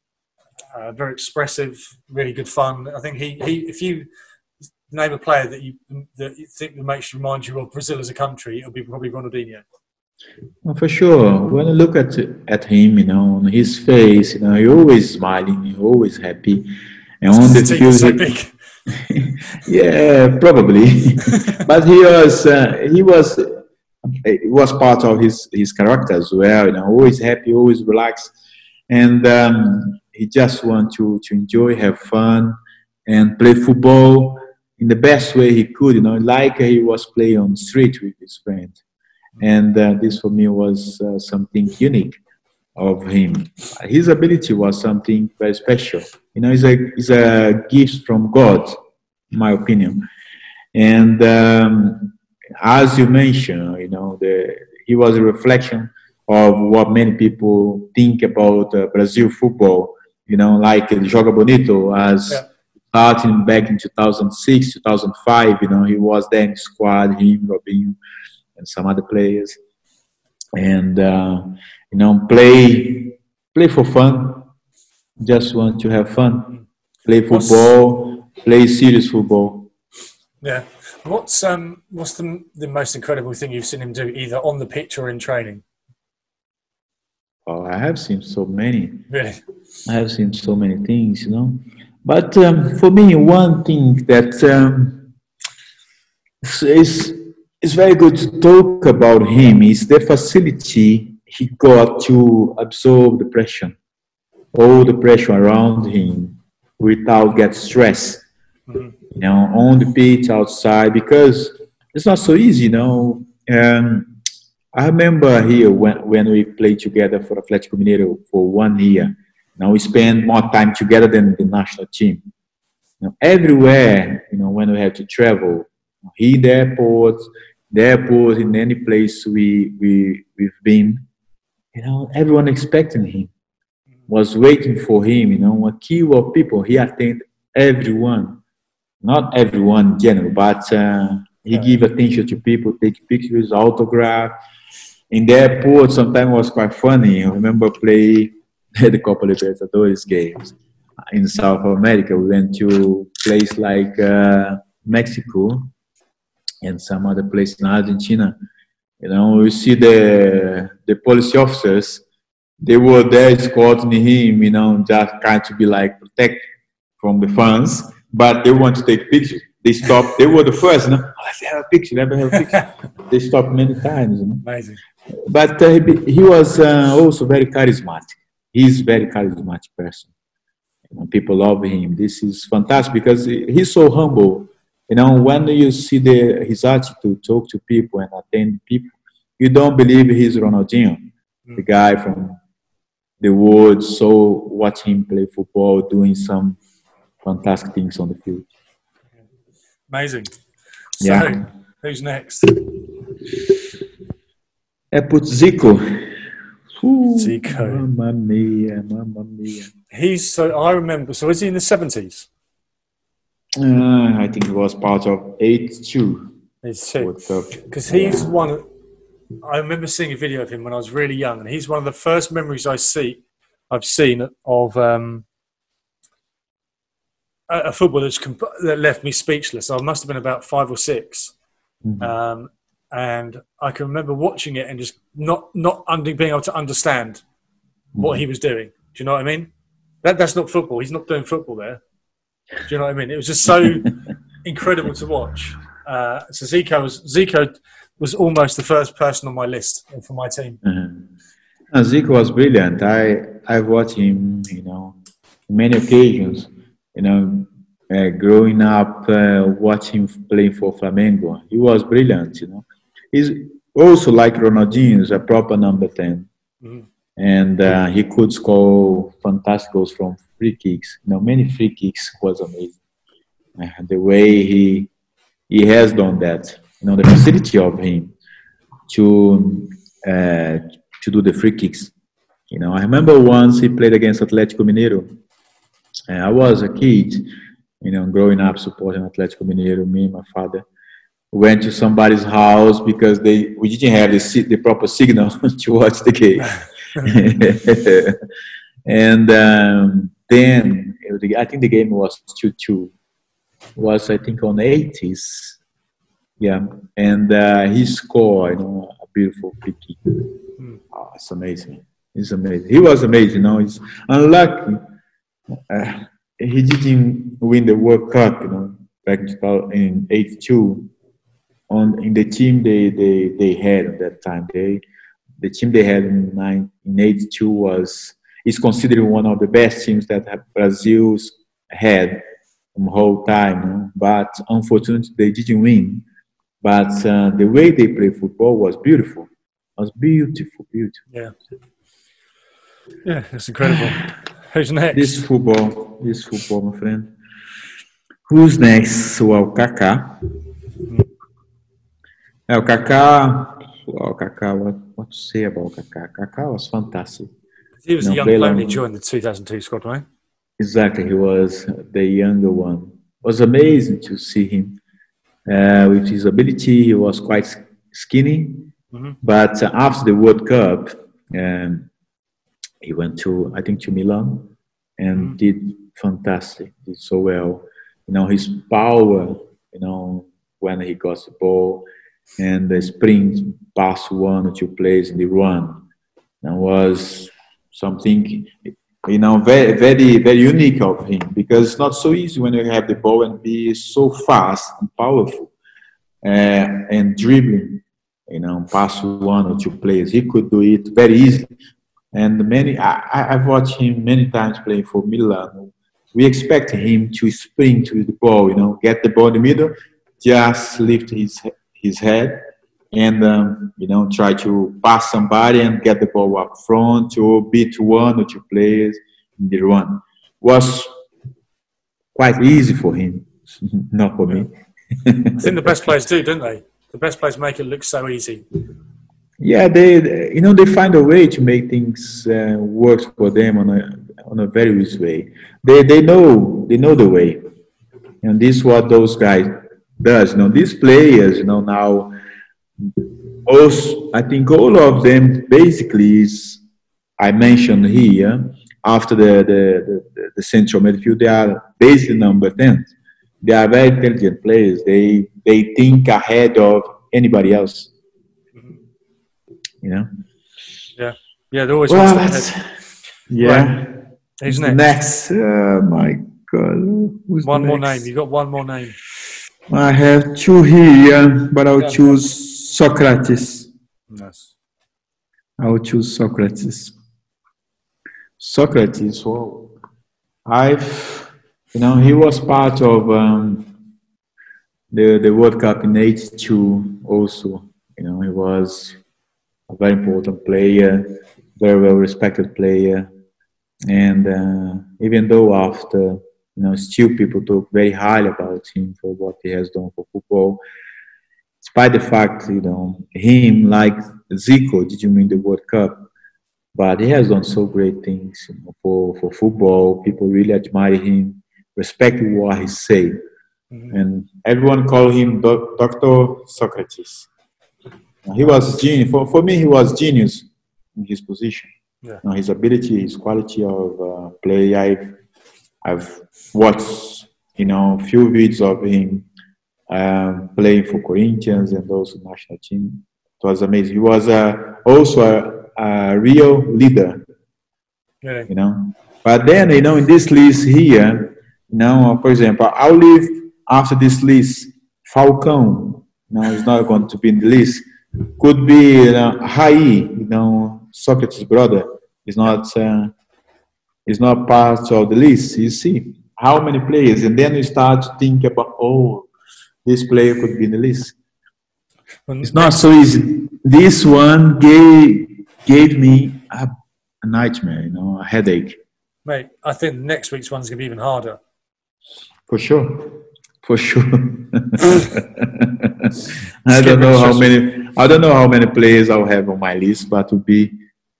uh, very expressive, really good fun. I think he, he if you name a player that you that you think that makes remind you of Brazil as a country, it'll be probably Ronaldinho. Well, for sure. When I look at at him, you know, on his face, you know, he always smiling, he always happy, and on the field, so big. Yeah, probably. But he was uh, he was. It was part of his, his character as well, you know, always happy, always relaxed. And um, he just wanted to, to enjoy, have fun, and play football in the best way he could, you know, like he was playing on the street with his friend. And uh, this for me was uh, something unique of him. His ability was something very special. You know, it's a, it's a gift from God, in my opinion. And... Um, as you mentioned, you know, the, he was a reflection of what many people think about uh, Brazil football, you know, like Joga Bonito, as yeah. starting back in two thousand six, two thousand five, you know, he was there in the squad, him, Robinho, and some other players. And, uh, you know, play, play for fun, just want to have fun, play football, play serious football. Yeah. What's um what's the the most incredible thing you've seen him do, either on the pitch or in training? Oh, I have seen so many. Really, I have seen so many things, you know. But um, for me, one thing that um, is is very good to talk about him is the facility he got to absorb the pressure, all the pressure around him, without get stressed. Mm-hmm. You know, on the pitch, outside, because it's not so easy, you know. Um, I remember here when, when we played together for Atlético Mineiro for one year. Now we spend more time together than the national team. You know, everywhere, you know, when we have to travel, here, the airport, the airport, in any place we, we, we've been, you know, everyone expecting him, was waiting for him, you know, a queue of people. He attended everyone. Not everyone in general, but uh, he give attention to people, take pictures, autograph. In the airport, sometimes was quite funny. I remember play the Copa Libertadores games in South America. We went to place like uh, Mexico and some other place in Argentina. You know, we see the the police officers. They were there escorting him. You know, just kind to be like protect from the fans. But they want to take pictures. They stopped. They were the first. No? Oh, let's have a picture. Never have a picture. They stopped many times. You know? Amazing. But uh, he was uh, also very charismatic. He's a very charismatic person. You know, people love him. This is fantastic because he's so humble. You know, when you see the, his attitude, talk to people and attend people, you don't believe he's Ronaldinho, mm. the guy from the world. So watch him play football, doing some fantastic things on the field. Amazing. So, yeah. Who's next? I put Zico. Ooh, Zico. Mamma mia, mamma mia. He's so, I remember, so is he in the seventies? Uh, I think he was part of eighty-two. eighty-two. Because he's one, I remember seeing a video of him when I was really young, and he's one of the first memories I see, I've seen of, um, a footballer that left me speechless. I must have been about five or six. Mm-hmm. Um, and I can remember watching it and just not, not under, being able to understand mm-hmm. what he was doing. Do you know what I mean? That, that's not football. He's not doing football there. Do you know what I mean? It was just so incredible to watch. Uh, so Zico was, Zico was almost the first person on my list for my team. Mm-hmm. Zico was brilliant. I, I've watched him, you know, many occasions, you know, uh, growing up, uh, watching him play for Flamengo. He was brilliant, you know. He's also like Ronaldinho, is a proper number ten. Mm-hmm. And uh, he could score fantastic goals from free kicks. You know, many free kicks was amazing. Uh, the way he he has done that, you know, the facility of him to uh, to do the free kicks. You know, I remember once he played against Atlético Mineiro. And I was a kid, you know, growing up supporting Atlético Mineiro. Me and my father went to somebody's house because they we didn't have the the proper signal to watch the game. And um, then I think the game was two two. Was I think on eighties, yeah. And uh, he scored, you know, a beautiful free kick. Mm. Oh, it's amazing. It's amazing. He was amazing. You know, he's unlucky. Uh, he didn't win the World Cup, you know, back in eighty-two. On in the team they they they had at that time, they the team they had in nineteen eighty-two was is considered one of the best teams that Brazil's had. Whole time, but unfortunately they didn't win. But uh, the way they play football was beautiful. It was beautiful, beautiful. Yeah, yeah, it's incredible. Who's next? This football, this football, my friend. Who's next? Well, Kaka. Well, Kaka. Well, Kaka. What, what to say about Kaka? Kaka was fantastic. He was you know, a young player who joined the two thousand two squad, right? Exactly, he was the younger one. It was amazing to see him. Uh, with his ability, he was quite skinny. Mm-hmm. But uh, after the World Cup, um, he went to, I think, to Milan and mm-hmm. did fantastic, did so well. You know, his power, you know, when he got the ball and the sprint past one or two plays in the run, that was something... It, You know, very, very, very unique of him, because it's not so easy when you have the ball and be so fast and powerful uh, and dribbling, you know, past one or two players. He could do it very easily. And many, I, I've watched him many times playing for Milan. We expect him to sprint with the ball, you know, get the ball in the middle, just lift his, his head and, um, you know, try to pass somebody and get the ball up front or beat one or two players in the run. Was quite easy for him, not for me. I think the best players do, don't they? The best players make it look so easy. Yeah, they, you know, they find a way to make things uh, work for them on a on a very easy way. They they know they know the way, and this is what those guys does. You know, these players, you know, now. Also, I think all of them basically is I mentioned here after the the, the, the central midfield. They are basically number ten. They are very intelligent players. They they think ahead of anybody else. You know. Yeah, yeah. They always. Well, that's, yeah. Right. Who's next? Next. Oh my God. Who's one more name. You got one more name. I have two here, but I'll yeah, choose. Socrates. Yes. I would choose Socrates. Socrates, well, I've, you know, he was part of um, the, the World Cup in eighty-two also. You know, he was a very important player, very well respected player. And uh, even though after, you know, still people talk very highly about him for what he has done for football, despite the fact, you know, him, like Zico, didn't win the World Cup, but he has done so great things, you know, for, for football. People really admire him, respect what he said. Mm-hmm. And everyone called him Do- Doctor Socrates. He was genius. For, for me, he was genius in his position. Yeah. You know, his ability, his quality of uh, play. I've, I've watched, you know, a few videos of him. Um, playing for Corinthians and also national team. It was amazing. He was uh, also a, a real leader, yeah. You know. But then, you know, in this list here, you know, for example, I'll leave after this list, Falcão, you know, he's not going to be in the list. Could be, you know, Rai, you know, Socrates' brother. He's not uh, It's not part of the list. You see how many players, and then you start to think about, oh, this player could be in the list. It's not so easy. This one gave gave me a, a nightmare, you know, a headache. Mate, I think next week's one's gonna be even harder. For sure, for sure. I don't know how many. I don't know how many players I'll have on my list, but it would be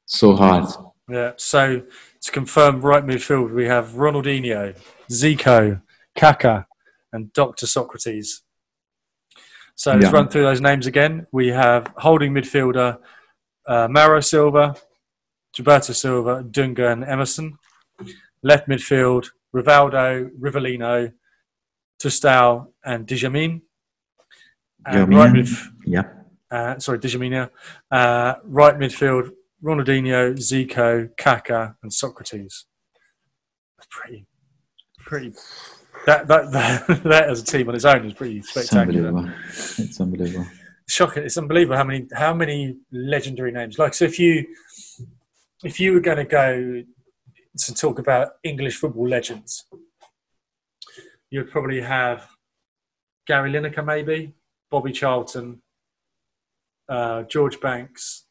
so hard. Yeah. So to confirm, right midfield we have Ronaldinho, Zico, Kaka, and Doctor Socrates. So let's yeah. run through those names again. We have holding midfielder uh, Mauro Silva, Gilberto Silva, Dunga and Emerson. Left midfield, Rivaldo, Rivelino, Tostão and Djalminha. And Djalminha. Right midf yeah. uh, sorry, Djalminha. Uh, right midfield, Ronaldinho, Zico, Kaká and Socrates. Pretty, pretty... That, that, that, that as a team on its own is pretty spectacular. It's unbelievable. It's unbelievable. Shocking. It's unbelievable how many, how many legendary names. Like, so if you... If you were going to go to talk about English football legends, you'd probably have Gary Lineker, maybe, Bobby Charlton, uh, George Banks,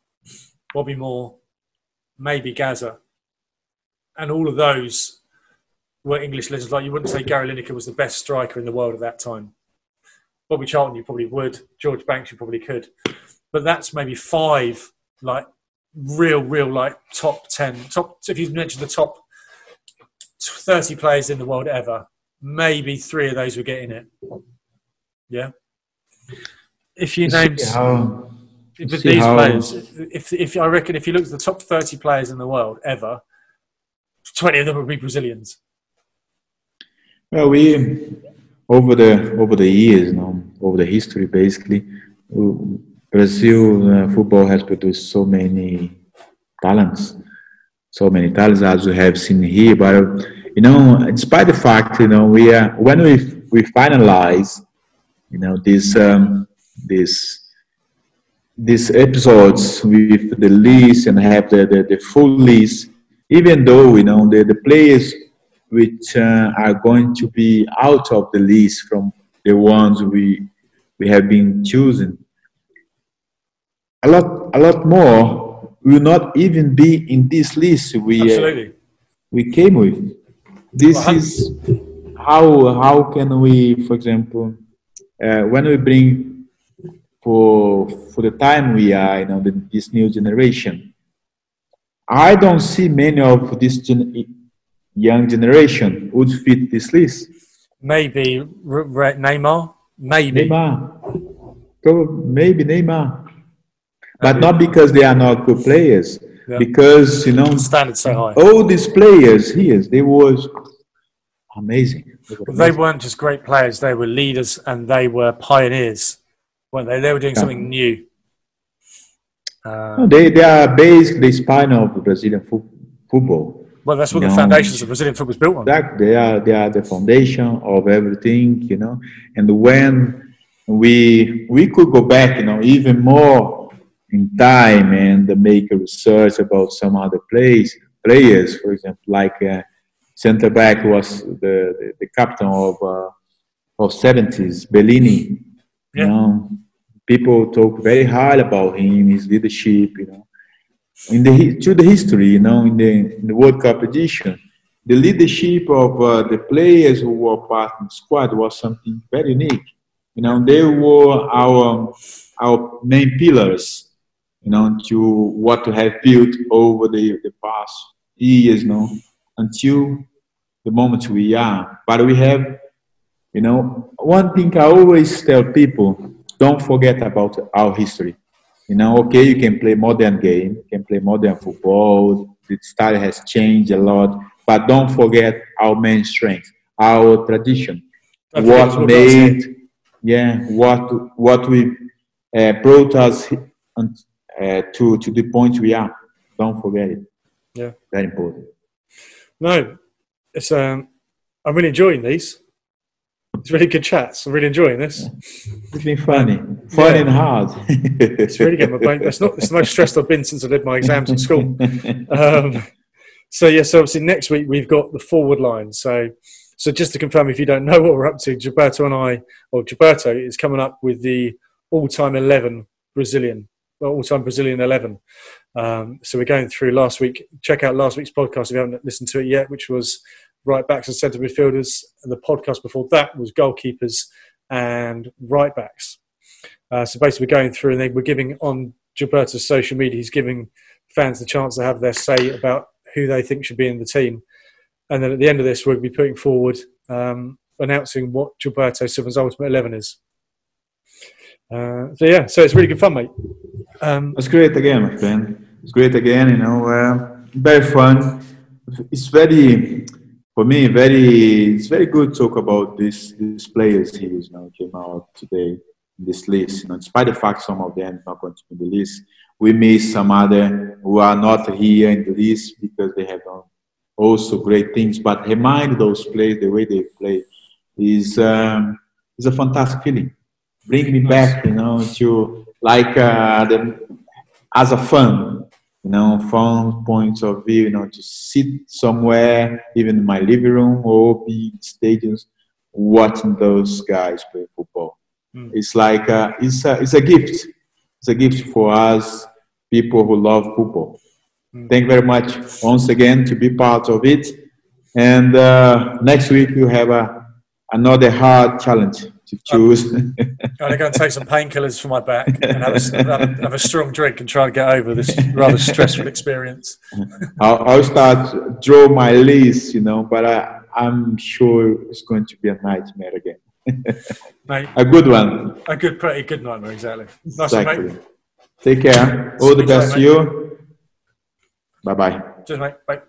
Bobby Moore, maybe Gazza. And all of those were English legends. Like, you wouldn't say Gary Lineker was the best striker in the world at that time. Bobby Charlton, you probably would. George Banks, you probably could. But that's maybe five, like, real, real, like, top ten. Top, if you mentioned the top thirty players in the world ever, maybe three of those were getting it. Yeah. If you, you named how, you these players, if, if I reckon if you looked at the top thirty players in the world ever, twenty of them would be Brazilians. Well, we over the over the years, you know, over the history, basically. We, Brazil uh, football has produced so many talents, so many talents as we have seen here. But you know, despite the fact, you know, we are when we we finalize, you know, this um, this these episodes with the list and have the, the the full list. Even though you know the the players which uh, are going to be out of the list from the ones we we have been choosing. A lot, a lot more will not even be in this list we uh, we came with. This well, is how how can we, for example, uh, when we bring for for the time we are, you know, the, this new generation. I don't see many of this gen young generation would fit this list. Maybe R- Neymar, maybe Neymar, maybe Neymar. But not because they are not good players, yeah. because you know standards so high. All these players here, they were amazing. They, were amazing. They weren't just great players; they were leaders and they were pioneers. Weren't they? They were doing yeah. something new. Uh, no, they they are basically the spine of the Brazilian fo football. Well, that's what you the know, foundations of Brazilian football is built on. That, they are they are the foundation of everything, you know. And when we we could go back, you know, even more. In time and make a research about some other plays, players, for example, like uh, center back was the, the, the captain of uh, of seventies, Bellini. Yeah. You know, people talk very hard about him, his leadership. You know, in the to the history, you know, in the, in the World Cup edition, the leadership of uh, the players who were part of the squad was something very unique. You know, they were our our main pillars. You know, to what to have built over the, the past years, you know, until the moment we are. But we have, you know, one thing I always tell people, don't forget about our history. You know, okay, you can play modern game, you can play modern football, the style has changed a lot, but don't forget our main strength, our tradition. That's what made, yeah, what, what we uh, brought us and, Uh, to to the point we are. Don't forget it. Yeah, very important. No, it's um, I'm really enjoying these. It's really good chats. I'm really enjoying this. Yeah. It's been funny, um, fun yeah. and hard. It's really good. My brain. It's not. It's the most stressed I've been since I did my exams at school. Um, So, yes, yeah, so obviously next week we've got the forward line. So, so just to confirm, if you don't know what we're up to, Gilberto and I, or Gilberto is coming up with the all-time eleven Brazilian, all-time Brazilian eleven. Um, so we're going through last week. Check out last week's podcast if you haven't listened to it yet, which was right-backs and centre midfielders. And the podcast before that was goalkeepers and right-backs. Uh, so basically we're going through and they we're giving on Gilberto's social media, he's giving fans the chance to have their say about who they think should be in the team. And then at the end of this, we'll be putting forward, um, announcing what Gilberto Silva's ultimate eleven is. Uh, so, yeah, so it's really good fun, mate. Um, it's great again, my friend. It's great again, you know, uh, very fun. It's very, for me, very, it's very good to talk about this, these players here, you know, came out today. This list, you know, despite the fact some of them not going to be in the list, we miss some other who are not here in the list because they have done also great things. But remind those players the way they play is um, is a fantastic feeling. Bring me back, you know, to like uh, the, as a fan, you know, from points of view, you know, to sit somewhere, even in my living room or be in stadiums, watching those guys play football. It's like uh, it's a it's a gift. It's a gift for us people who love football. Mm. Thank you very much once again to be part of it. And uh, next week you have a another hard challenge to choose. I'm, I'm going to go and take some painkillers for my back and have a, have a strong drink and try to get over this rather stressful experience. I'll, I'll start draw my list, you know, but I, I'm sure it's going to be a nightmare again. Mate, a good one. A good, pretty good nightmare, exactly. Nice exactly. One, mate. Take care. All the best to you. Bye-bye. Cheers, mate. Bye.